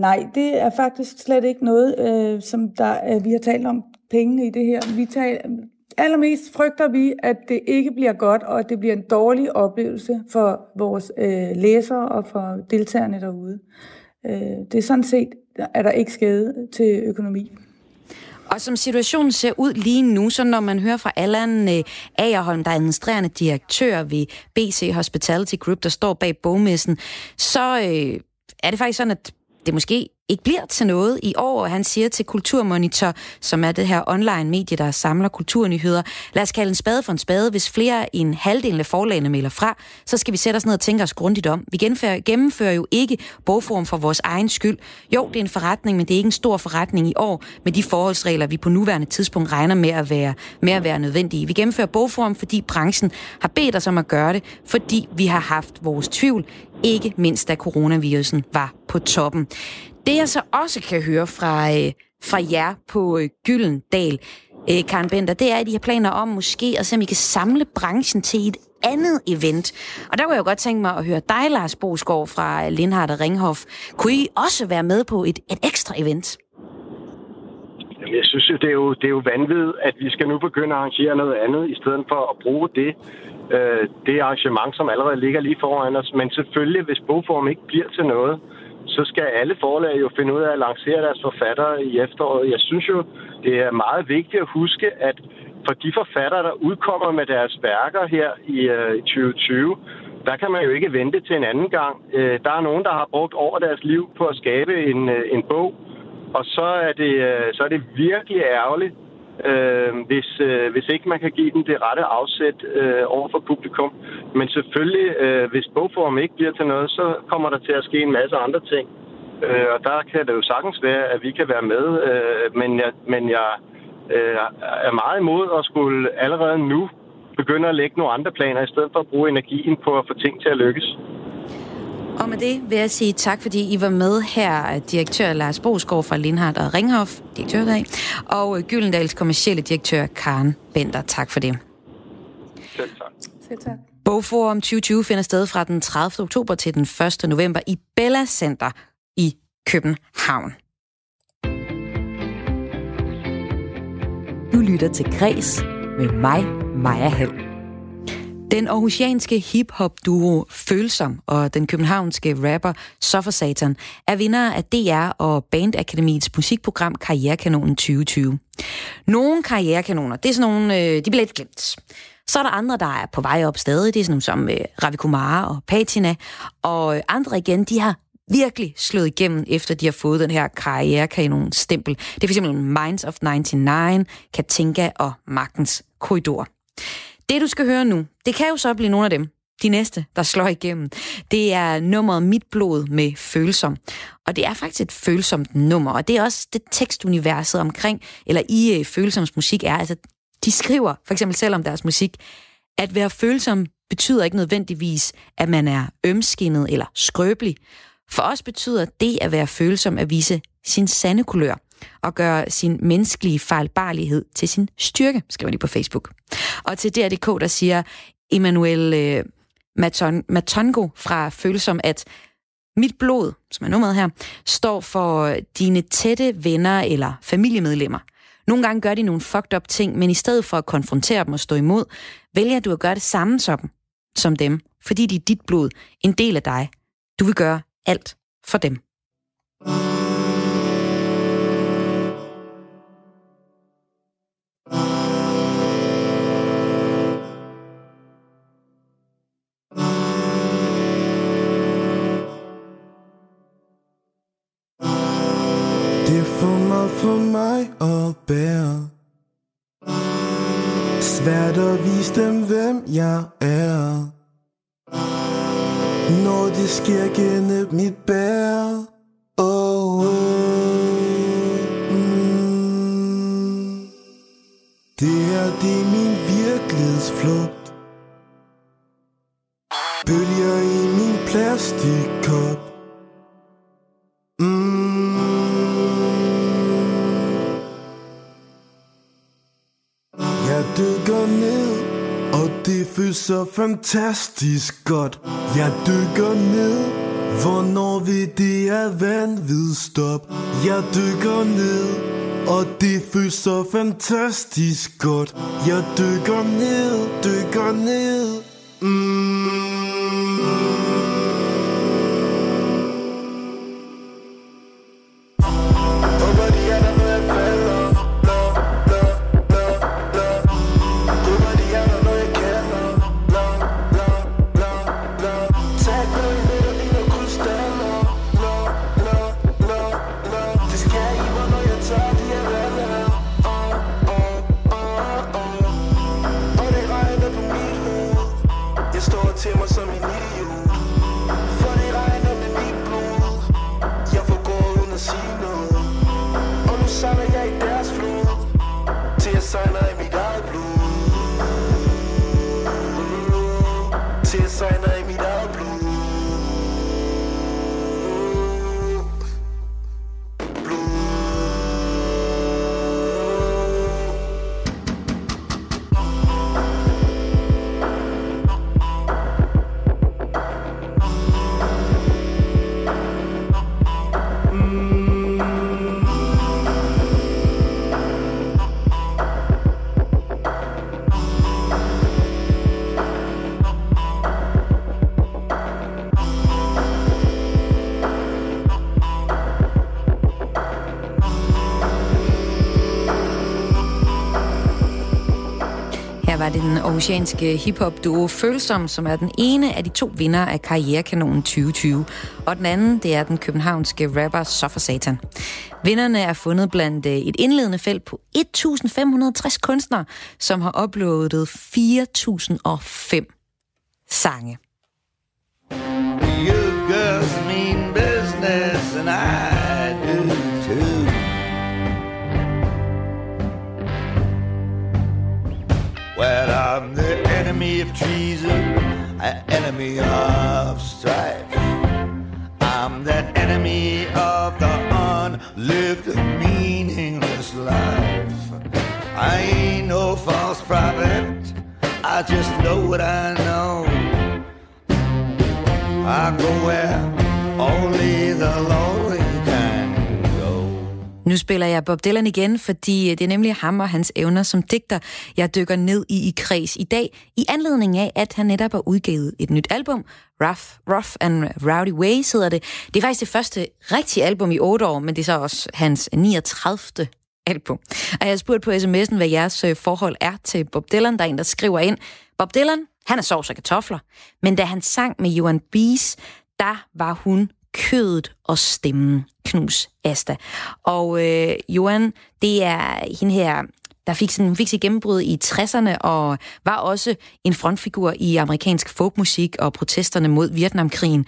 Nej, det er faktisk slet ikke noget, som vi har talt om pengene i det her. Allermest frygter vi, at det ikke bliver godt, og at det bliver en dårlig oplevelse for vores læsere og for deltagerne derude. Det er sådan set, at der ikke skade til økonomi. Og som situationen ser ud lige nu, så når man hører fra Allan Agerholm, der er administrerende direktør ved BC Hospitality Group, der står bag bogmessen, så er det faktisk sådan, at det måske ikke bliver til noget i år, og han siger til Kulturmonitor, som er det her online-medie, der samler kulturnyheder, lad os kalde en spade for en spade. Hvis flere end halvdelen af forlagene melder fra, så skal vi sætte os ned og tænke os grundigt om. Vi gennemfører jo ikke Bogforum for vores egen skyld. Jo, det er en forretning, men det er ikke en stor forretning i år med de forholdsregler, vi på nuværende tidspunkt regner med at være nødvendige. Vi gennemfører Bogforum, fordi branchen har bedt os om at gøre det, fordi vi har haft vores tvivl, ikke mindst da coronavirusen var på toppen. Det jeg så også kan høre fra jer på Gyldendal, Karen Bender, det er, at I har planer om måske at se, om I kan samle branchen til et andet event. Og der kunne jeg jo godt tænke mig at høre dig, Lars Bøgeskov fra Lindhardt og Ringhof. Kunne I også være med på et ekstra event? Jamen, jeg synes jo, det er jo vanvittigt, at vi skal nu begynde at arrangere noget andet, i stedet for at bruge det arrangement, som allerede ligger lige foran os. Men selvfølgelig, hvis Bogforum ikke bliver til noget, så skal alle forlag jo finde ud af at lancere deres forfattere i efteråret. Jeg synes jo, det er meget vigtigt at huske, at for de forfattere, der udkommer med deres værker her i 2020, der kan man jo ikke vente til en anden gang. Der er nogen, der har brugt over deres liv på at skabe en bog, og så er det virkelig ærgerligt, hvis ikke man kan give dem det rette afsæt over for publikum. Men selvfølgelig, hvis Bogforum ikke bliver til noget, så kommer der til at ske en masse andre ting. Og der kan det jo sagtens være, at vi kan være med. Men jeg er meget imod at skulle allerede nu begynde at lægge nogle andre planer, i stedet for at bruge energien på at få ting til at lykkes. Og med det vil jeg sige tak, fordi I var med her, direktør Lars Bøgeskov fra Lindhardt og Ringhof, direktør der, og Gyldendals kommercielle direktør Karen Bender. Tak for det. Selv tak. Selv tak. Bogforum 2020 finder sted fra den 30. oktober til den 1. november i Bella Center i København. Du lytter til Græs med mig, Maja Hall. Den aarhusianske hip-hop-duo Følsom og den københavnske rapper Soffer Satan er vinder af DR og Bandakademiets musikprogram Karrierekanonen 2020. Nogle karrierekanoner, det er sådan nogle, de bliver lidt glemt. Så er der andre, der er på vej op stadig, det er sådan nogle som Ravi Kumar og Patina, og andre igen, de har virkelig slået igennem, efter de har fået den her karrierekanonen-stempel. Det er for eksempel Minds of 99, Katinka og Magtens Korridor. Det, du skal høre nu, det kan jo så blive nogle af dem, de næste, der slår igennem. Det er nummeret Mit Blod med Følsom. Og det er faktisk et følsomt nummer, og det er også det tekstuniverset omkring, eller i Følsoms musik er, altså de skriver for eksempel selv om deres musik, at være følsom betyder ikke nødvendigvis, at man er ømskinnet eller skrøbelig. For os betyder det at være følsom at vise sin sande kulør og gøre sin menneskelige fejlbarlighed til sin styrke, skriver de på Facebook. Og til DR.dk, der siger Emmanuel Matongo fra Følsom, at Mit Blod, som er nummeret her, står for dine tætte venner eller familiemedlemmer. Nogle gange gør de nogle fucked up ting, men i stedet for at konfrontere dem og stå imod, vælger du at gøre det samme som dem, fordi de er dit blod, en del af dig. Du vil gøre alt for dem. For mig at bære, svært at vise dem, hvem jeg er, når det sker gennem mit bære. Det er min virkelighedsflugt, bølger i min plastikkop. Dykker ned, og det føles så fantastisk godt. Jeg dykker ned, hvornår ved det er vanvid stop. Jeg dykker ned, og det føles så fantastisk godt. Jeg dykker ned, dykker ned. var det den aarhusianske hiphop-duo Følsom, som er den ene af de to vinder af Karrierekanonen 2020. Og den anden, det er den københavnske rapper Soffer Satan. Vinderne er fundet blandt et indledende felt på 1.560 kunstnere, som har uploadet 4.005 sange. Well, I'm the enemy of treason, an enemy of strife. I'm the enemy of the unlived, meaningless life. I ain't no false prophet, I just know what I know. I go where only the lonely. Nu spiller jeg Bob Dylan igen, fordi det er nemlig ham og hans evner som digter, jeg dykker ned i kreds i dag, i anledning af, at han netop har udgivet et nyt album, Rough and Rowdy Ways hedder det. Det er faktisk det første rigtige album i 8 år, men det er så også hans 39. album. Og jeg har spurgt på sms'en, hvad jeres forhold er til Bob Dylan. Der er en, der skriver ind, Bob Dylan, han er sovs og kartofler, men da han sang med Joan Bees, der var hun kødet og stemmen. Knus Asta. Og Johan, det er hende her, der fik sit gennembrud i 60'erne og var også en frontfigur i amerikansk folkmusik og protesterne mod Vietnamkrigen.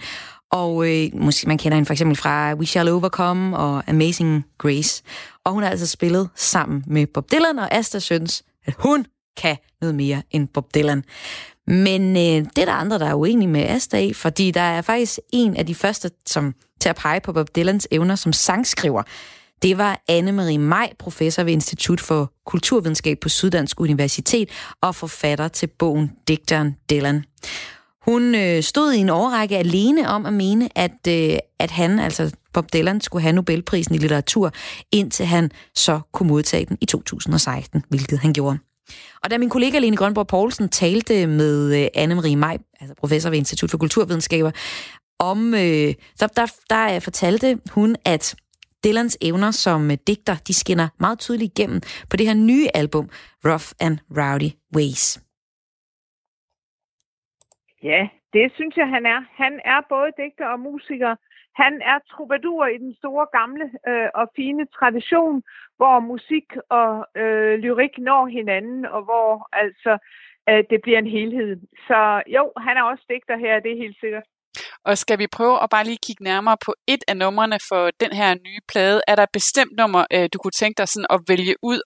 Og måske man kender hende for eksempel fra We Shall Overcome og Amazing Grace. Og hun har altså spillet sammen med Bob Dylan, og Asta synes, at hun kan noget mere end Bob Dylan. Men det er der andre, der er uenige med Asta i, fordi der er faktisk en af de første, som til at pege på Bob Dylans evner som sangskriver. Det var Anne-Marie Maj, professor ved Institut for Kulturvidenskab på Syddansk Universitet og forfatter til bogen Digteren Dylan. Hun stod i en årrække alene om at mene, at han, altså Bob Dylan, skulle have Nobelprisen i litteratur, indtil han så kunne modtage den i 2016, hvilket han gjorde. Og da min kollega Lene Grønborg-Poulsen talte med Anne-Marie Maj, altså professor ved Institut for Kulturvidenskaber, om, der fortalte hun, at Dylans evner som digter, de skinner meget tydeligt igennem på det her nye album, Rough and Rowdy Ways. Ja, det synes jeg, han er. Han er både digter og musiker. Han er troubadour i den store, gamle og fine tradition, hvor musik og lyrik når hinanden, og hvor altså det bliver en helhed. Så jo, han er også digter her, det er helt sikkert. Og skal vi prøve at bare lige kigge nærmere på et af numrene for den her nye plade? Er der et bestemt nummer, du kunne tænke dig sådan at vælge ud?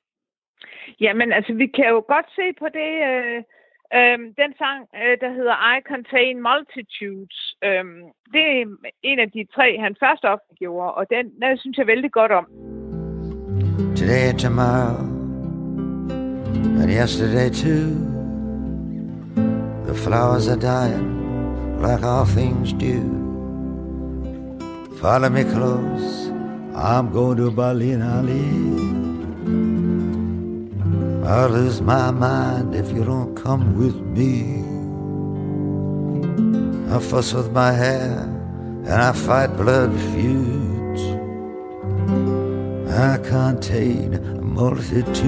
Jamen, altså, vi kan jo godt se på det. Den sang, der hedder I Contain Multitudes, det er en af de 3, han først opgjorde, og den synes jeg vældig godt om. Today, tomorrow, and yesterday too, the flowers are dying like all things do. Follow me close, I'm going to Berlin, I live. I'll lose my mind if you don't come with me. I fuss with my hair and I fight blood feuds. I contain multitudes.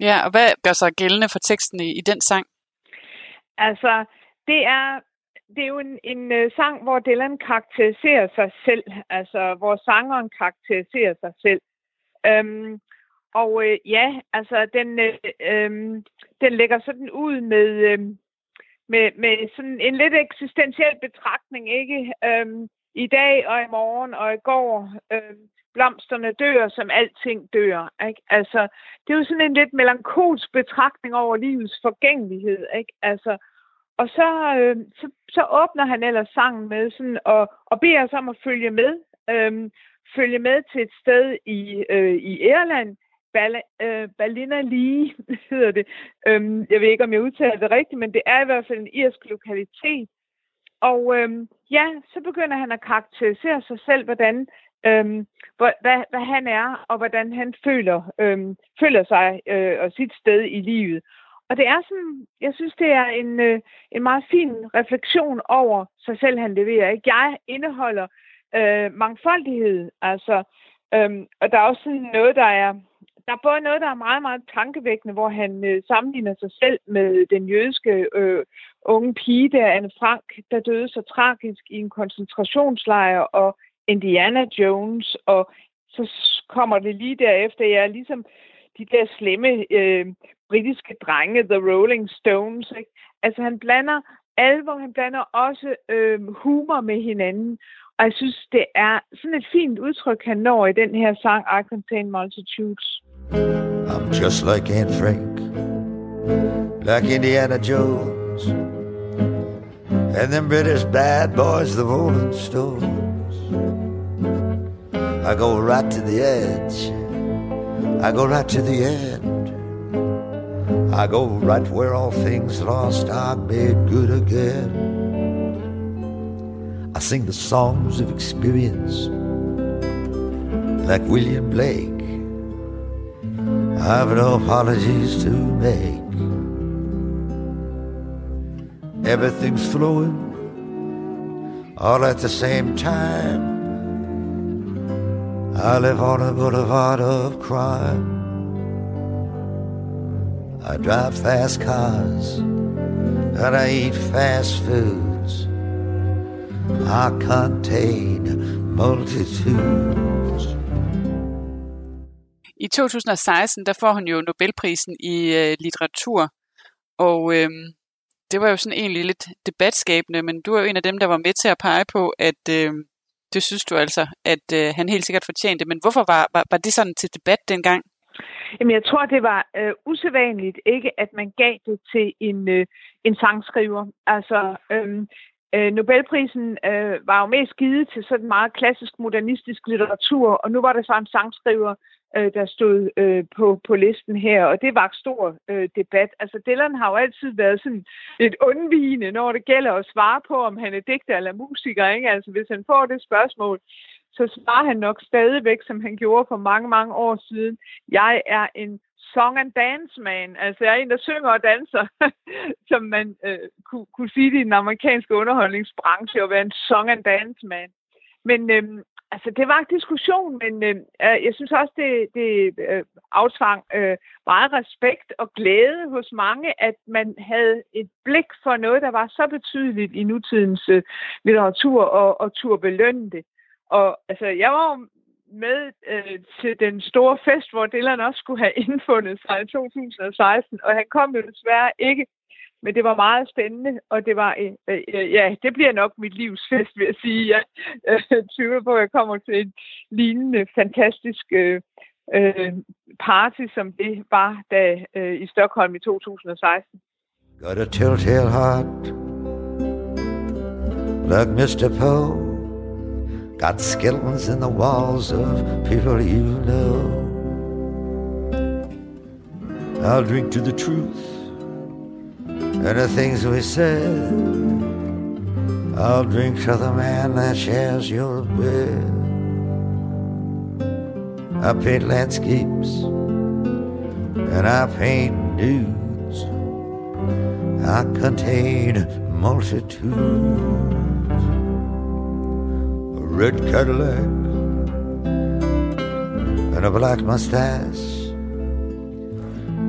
Ja, og hvad gør sig gældende for teksten i den sang? Altså, det er jo en sang, hvor Dylan karakteriserer sig selv. Altså, hvor sangeren karakteriserer sig selv. Og ja, altså den lægger sådan ud med sådan en lidt eksistentiel betragtning, ikke? I dag og i morgen og i går, blomsterne dør, som alting dør, ikke? Altså, det er jo sådan en lidt melankolsk betragtning over livets forgængelighed, ikke? Altså, og så åbner han ellers sangen med sådan, og beder os om at følge med. Følge med til et sted i Irland, Ballina Lee hedder det. Jeg ved ikke, om jeg udtaler det rigtigt, men det er i hvert fald en irsk lokalitet. Og ja, så begynder han at karakterisere sig selv, hvordan hvad han er, og hvordan han føler sig og sit sted i livet. Og det er sådan, jeg synes, det er en meget fin refleksion over sig selv, han leverer. Ikke? Jeg indeholder mangfoldighed, altså, og der er også noget, der er Der er både noget, der er meget, meget tankevækkende, hvor han sammenligner sig selv med den jødiske unge pige der, Anne Frank, der døde så tragisk i en koncentrationslejr, og Indiana Jones, og så kommer det lige derefter, ja, ligesom de der slemme britiske drenge, The Rolling Stones, ikke? Altså han blander alvor, han blander også humor med hinanden, og jeg synes, det er sådan et fint udtryk, han når i den her sang, I Contain Multitudes. I'm just like Anne Frank, like Indiana Jones, and them British bad boys, the Rolling Stones. I go right to the edge, I go right to the end, I go right where all things lost are made good again. I sing the songs of experience, like William Blake. I've no apologies to make. Everything's flowing, all at the same time. I live on a boulevard of crime. I drive fast cars, and I eat fast food. I contain multitudes. I 2016, der får hun jo Nobelprisen i litteratur, og det var jo sådan egentlig lidt debatskabende, men du er jo en af dem, der var med til at pege på, at det synes du altså, at han helt sikkert fortjente, men hvorfor var det sådan til debat dengang? Jamen, jeg tror, det var usædvanligt, ikke, at man gav det til en sangskriver. Altså, Nobelprisen var jo mest givet til sådan meget klassisk modernistisk litteratur, og nu var det så en sangskriver, der stod på listen her, og det var en stor debat. Altså Dylan har jo altid været sådan lidt undvigende, når det gælder at svare på, om han er digter eller musiker, ikke? Altså hvis han får det spørgsmål, så svarer han nok stadigvæk, som han gjorde for mange, mange år siden. Jeg er en song and dance man. Altså, jeg er en, der synger og danser, som man kunne sige det i den amerikanske underholdningsbranche, at være en song and dance man. Men altså, det var en diskussion, men jeg synes også, det aftvang meget respekt og glæde hos mange, at man havde et blik for noget, der var så betydeligt i nutidens litteratur og turde belønne det. Og altså, jeg var med til den store fest, hvor Dylan også skulle have indfundet sig i 2016, og han kom jo desværre ikke, men det var meget spændende, og det var, ja, det bliver nok mit livs fest, vil jeg sige. Jeg tvivler på, at jeg kommer til en lignende, fantastisk party, som det var da i Stockholm i 2016. Got a telltale heart, like Mr. Poe. Got skeletons in the walls of people you know. I'll drink to the truth and the things we said. I'll drink to the man that shares your bed. I paint landscapes and I paint dudes. I contain multitudes. Red Cadillac and a black mustache,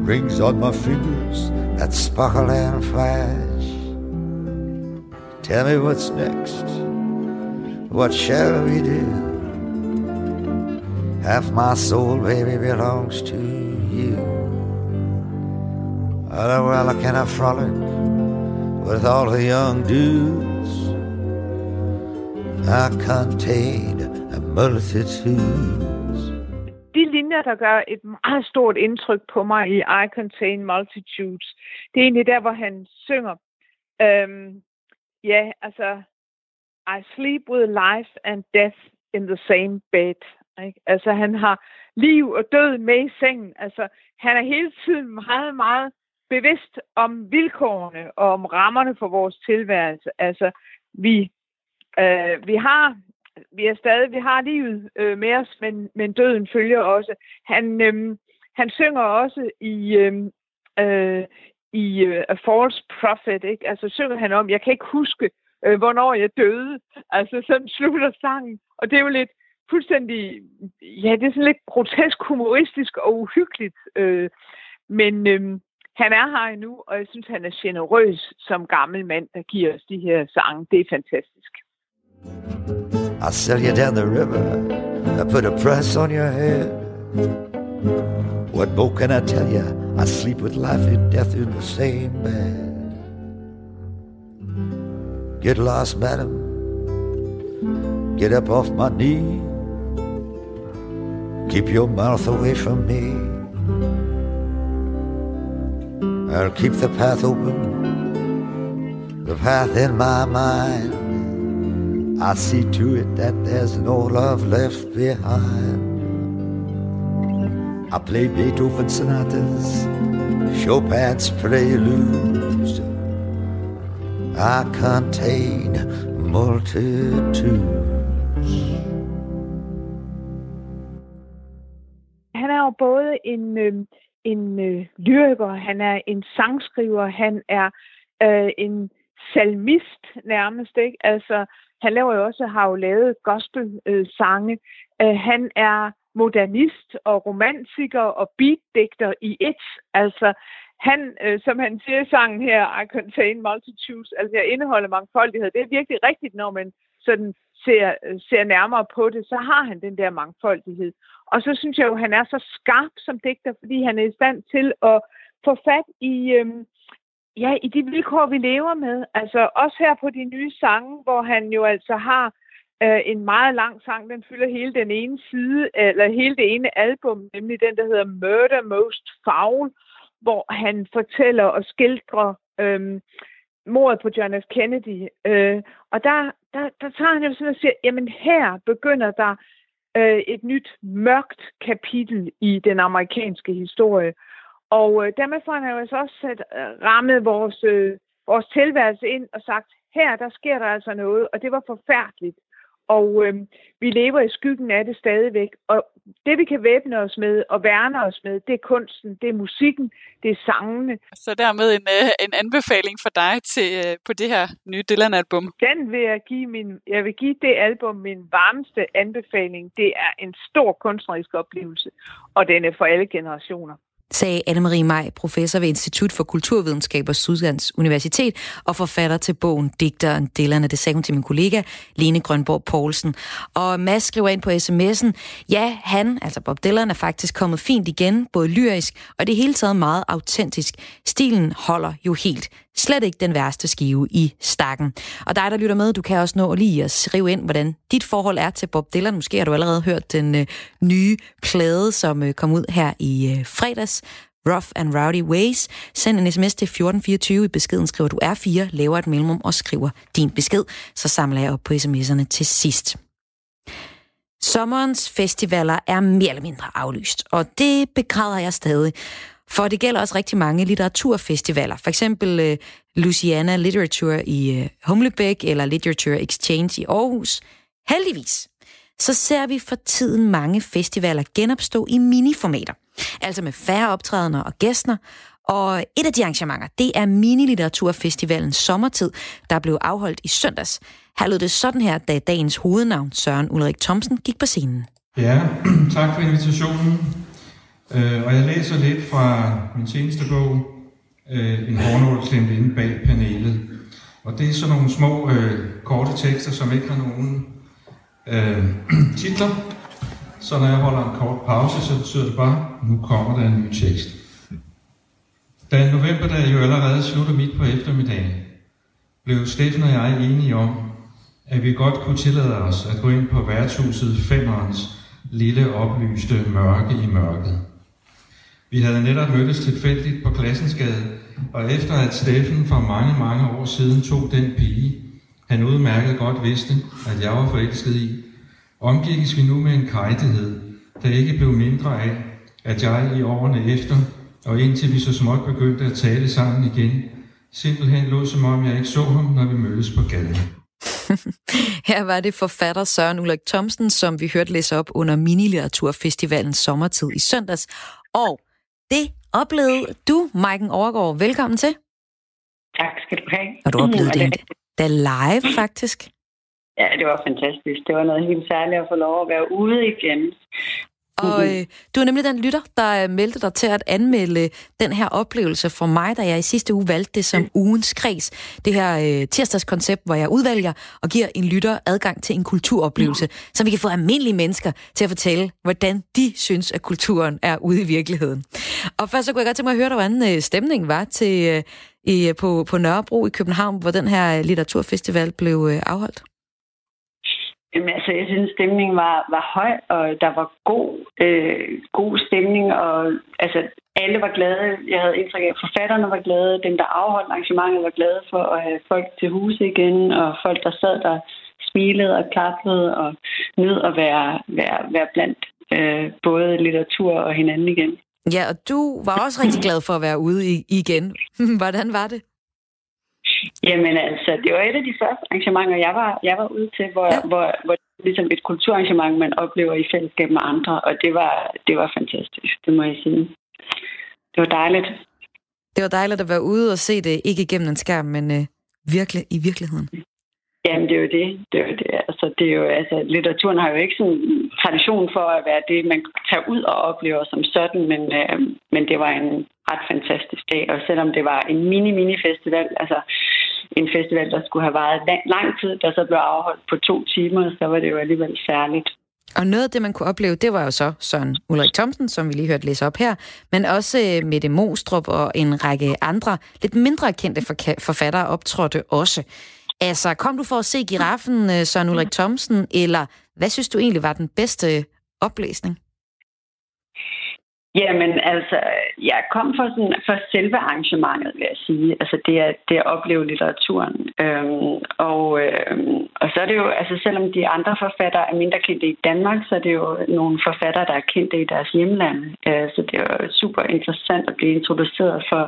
rings on my fingers that sparkle and flash. Tell me what's next, what shall we do? Half my soul, baby, belongs to you. Oh, well, can I frolic with all the young dudes? I contain a multitudes. De linjer, der gør et meget stort indtryk på mig i I Contain Multitudes, det er egentlig der, hvor han synger. Ja, altså, I sleep with life and death in the same bed. Ikke? Altså, han har liv og død med i sengen. Altså, han er hele tiden meget, meget bevidst om vilkårene og om rammerne for vores tilværelse. Altså, vi har livet med os, men døden følger også. Han synger også i A False Prophet, ikke? Altså synger han om, jeg kan ikke huske hvornår jeg døde. Altså sådan slutter sangen, og det er jo lidt fuldstændig, ja, det er sådan lidt grotesk, humoristisk og uhyggeligt, men han er her endnu, og jeg synes, han er generøs som gammel mand, der giver os de her sange. Det er fantastisk. I'll sell you down the river. I put a price on your head. What more can I tell you? I sleep with life and death in the same bed. Get lost, madam. Get up off my knee. Keep your mouth away from me. I'll keep the path open, the path in my mind. I see to it that there's no love left behind. I play Beethoven sonatas, Chopin's preludes. I contain multitudes. Han er jo både en lyriker, han er en sangskriver, han er en salmist nærmest, ikke? Altså, han laver jo også, har jo lavet gospel-sange. Han er modernist og romantiker og beatdigter i et. Altså, han, som han siger i sangen her, I contain multitudes, altså jeg indeholder mangfoldighed. Det er virkelig rigtigt, når man sådan ser nærmere på det, så har han den der mangfoldighed. Og så synes jeg jo, han er så skarp som digter, fordi han er i stand til at få fat i... ja, i de vilkår, vi lever med. Altså også her på de nye sange, hvor han jo altså har en meget lang sang, den fylder hele den ene side, eller hele det ene album, nemlig den, der hedder Murder Most Foul, hvor han fortæller og skildrer mordet på John F. Kennedy. Og der tager han jo sådan og siger, jamen her begynder der et nyt mørkt kapitel i den amerikanske historie. Og dermed får han jo altså også rammet vores tilværelse ind og sagt, her der sker der altså noget, og det var forfærdeligt. Og vi lever i skyggen af det stadigvæk. Og det vi kan væbne os med og værne os med, det er kunsten, det er musikken, det er sangene. Så dermed en anbefaling for dig til på det her nye Dylan-album. Den vil jeg give jeg vil give det album min varmeste anbefaling. Det er en stor kunstnerisk oplevelse, og den er for alle generationer. Sagde Anne-Marie Maj, professor ved Institut for Kulturvidenskab og Syddansk Universitet og forfatter til bogen Digteren Dylan. Det sagde hun til min kollega Lene Grønborg-Poulsen. Og Mads skriver ind på sms'en, ja, han, altså Bob Dylan, er faktisk kommet fint igen, både lyrisk og det hele taget meget autentisk. Stilen holder jo helt. Slet ikke den værste skive i stakken. Og dig, der lytter med, du kan også nå lige at skrive ind, hvordan dit forhold er til Bob Dylan. Måske har du allerede hørt den nye plade, som kom ud her i fredags. Rough and Rowdy Ways. Send en sms til 1424. I beskeden skriver du R4, laver et mellemrum og skriver din besked. Så samler jeg op på sms'erne til sidst. Sommerens festivaler er mere eller mindre aflyst, og det begræder jeg stadig. For det gælder også rigtig mange litteraturfestivaler. For eksempel Louisiana Literature i Humlebæk eller Literature Exchange i Aarhus. Heldigvis så ser vi for tiden mange festivaler genopstå i miniformater. Altså med færre optrædener og gæster. Og et af de arrangementer, det er Minilitteraturfestivalen Sommertid, der blev afholdt i søndags. Her lød det sådan her, da dagens hovednavn, Søren Ulrik Thomsen, gik på scenen. Ja, tak for invitationen. Og jeg læser lidt fra min seneste bog, En hårnål klemt inde bag panelet. Og det er sådan nogle små, korte tekster, som ikke har nogen titler. Så når jeg holder en kort pause, så betyder det bare, nu kommer der en ny tekst. Da novemberdag jo allerede slutter midt på eftermiddagen, blev Steffen og jeg enige om, at vi godt kunne tillade os at gå ind på værtshuset Femmerens lille oplyste mørke i mørket. Vi havde netop mødtes tilfældigt på Klassensgade, og efter at Steffen for mange, mange år siden tog den pige, han udmærket godt vidste, at jeg var forelsket i, omgikkes vi nu med en kejtighed, der ikke blev mindre af, at jeg i årene efter, og indtil vi så småt begyndte at tale sammen igen, simpelthen lå som om jeg ikke så ham, når vi mødtes på gaden. Her var det forfatter Søren Ulrik Thomsen, som vi hørte læse op under Minilitteraturfestivalen Sommertid i søndags. Og det oplevede du, Maiken Overgaard. Velkommen til. Tak skal du have. Og du oplevede det endda live, faktisk. Ja, det var fantastisk. Det var noget helt særligt at få lov at være ude igen. Og du er nemlig den lytter, der meldte dig til at anmelde den her oplevelse for mig, da jeg i sidste uge valgte det som ugens kreds. Det her tirsdagskoncept, hvor jeg udvælger og giver en lytter adgang til en kulturoplevelse, så vi kan få almindelige mennesker til at fortælle, hvordan de synes, at kulturen er ude i virkeligheden. Og først så kunne jeg godt tænke mig at høre, hvordan stemningen var til, på Nørrebro i København, hvor den her litteraturfestival blev afholdt. Jamen, altså, jeg synes, stemningen var høj, og der var god stemning, og altså, alle var glade. Jeg havde indtryk af, at forfatterne var glade, dem, der afholdt arrangementet, var glade for at have folk til huse igen, og folk, der sad der, smilede og klappede, og nød at være blandt både litteratur og hinanden igen. Ja, og du var også rigtig glad for at være ude igen. Hvordan var det? Jamen altså, det var et af de første arrangementer, jeg var ude til, hvor ligesom et kulturarrangement, man oplever i fællesskab med andre, og det var fantastisk, det må jeg sige. Det var dejligt. Det var dejligt at være ude og se det, ikke igennem en skærm, men virkelig i virkeligheden. Jamen, det er jo det. Altså, det er jo, altså, litteraturen har jo ikke sådan tradition for at være det, man tager ud og oplever som sådan, men det var en ret fantastisk dag, og selvom det var en mini-festival, altså en festival, der skulle have varet lang tid, der så blev afholdt på 2 timer, så var det jo alligevel særligt. Og noget af det, man kunne opleve, det var jo så Søren Ulrik Thomsen, som vi lige hørte læse op her, men også Mette Mostrup og en række andre lidt mindre kendte forfattere optrådte også. Altså, kom du for at se Giraffen, Søren Ulrik Thomsen, eller hvad synes du egentlig var den bedste oplæsning? Jamen, altså, jeg kom for selve arrangementet, vil jeg sige. Altså, det at opleve litteraturen. Og så er det jo, altså, selvom de andre forfattere er mindre kendte i Danmark, så er det jo nogle forfattere, der er kendte i deres hjemland. Så det er jo super interessant at blive introduceret for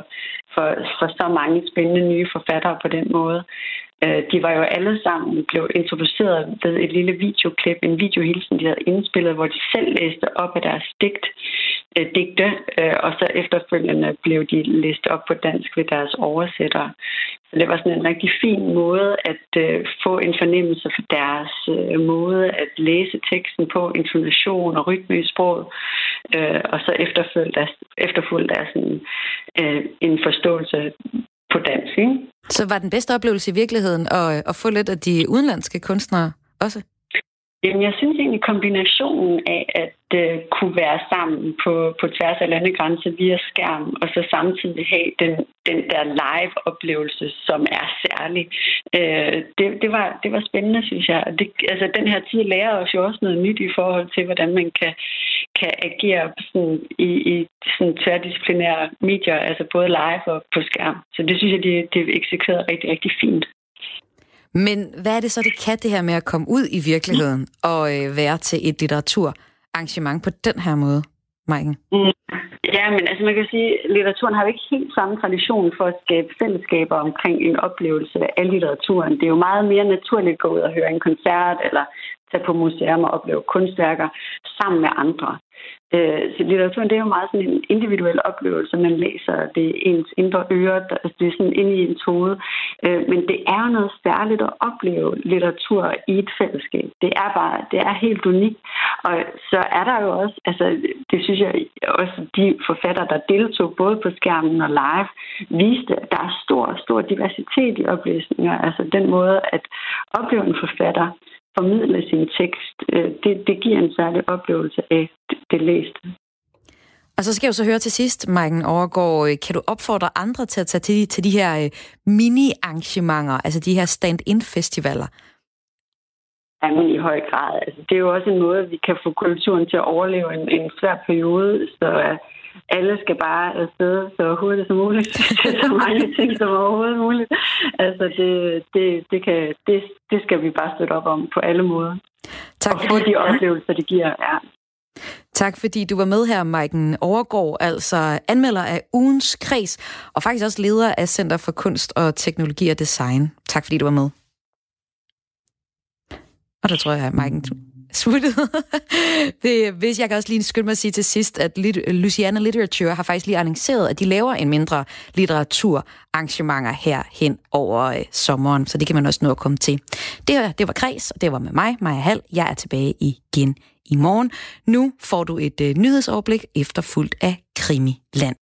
så mange spændende nye forfattere på den måde. De var jo alle sammen blev introduceret ved et lille videoklip, en videohilsen, de havde indspillet, hvor de selv læste op af deres digte, og så efterfølgende blev de læst op på dansk ved deres oversættere. Så det var sådan en rigtig fin måde at få en fornemmelse for deres måde at læse teksten på, intonation og rytme i sproget, og så efterfølgende deres en forståelse på dansk, ikke? Så var den bedste oplevelse i virkeligheden at få lidt af de udenlandske kunstnere også? Jamen, jeg synes egentlig, kombinationen af at kunne være sammen på tværs af landegrænser via skærm, og så samtidig have den der live-oplevelse, som er særlig, det var spændende, synes jeg. Og altså, den her tid lærer os jo også noget nyt i forhold til, hvordan man kan agere sådan, i sådan tværdisciplinære medier, altså både live og på skærm. Så det synes jeg, det eksekverede rigtig, rigtig fint. Men hvad er det så, det kan det her med at komme ud i virkeligheden og være til et litteraturarrangement på den her måde, Maiken? Ja, men altså man kan sige, at litteraturen har jo ikke helt samme tradition for at skabe fællesskaber omkring en oplevelse af litteraturen. Det er jo meget mere naturligt at gå ud og høre en koncert eller tage på museum og opleve kunstværker sammen med andre. Så litteraturen, det er jo meget sådan en individuel oplevelse, man læser, det er ens indre øre, det er sådan inde i ens hoved, men det er noget særligt at opleve litteratur i et fællesskab. Det er helt unikt, og så er der jo også, altså det synes jeg også, de forfattere, der deltog både på skærmen og live, viste, at der er stor diversitet i oplæsninger, altså den måde at opleve en forfatter, formidle sin tekst, det giver en særlig oplevelse af det læste. Og så skal jeg jo så høre til sidst, Maiken Overgaard, kan du opfordre andre til at tage til de her mini-arrangementer, altså de her stand-in-festivaler? Jamen i høj grad. Altså, det er jo også en måde, vi kan få kulturen til at overleve en svær periode, så alle skal bare afsted så hurtigt som muligt, så mange ting som overhovedet muligt. Altså det skal vi bare støtte op om på alle måder. Tak for de oplevelser, det giver. Ja. Tak fordi du var med her, Maiken Overgaard, altså anmelder af ugens kreds, og faktisk også leder af Center for Kunst og Teknologi og Design. Tak fordi du var med. Og der tror jeg, Maiken Svuttet. Hvis jeg kan også lige skynde mig at sige til sidst, at Louisiana Literature har faktisk lige annonceret, at de laver en mindre litteraturarrangementer her hen over sommeren, så det kan man også nå at komme til. Det var Kreds, og det var med mig, Maja Hall. Jeg er tilbage igen i morgen. Nu får du et nyhedsoverblik efterfulgt af Krimiland.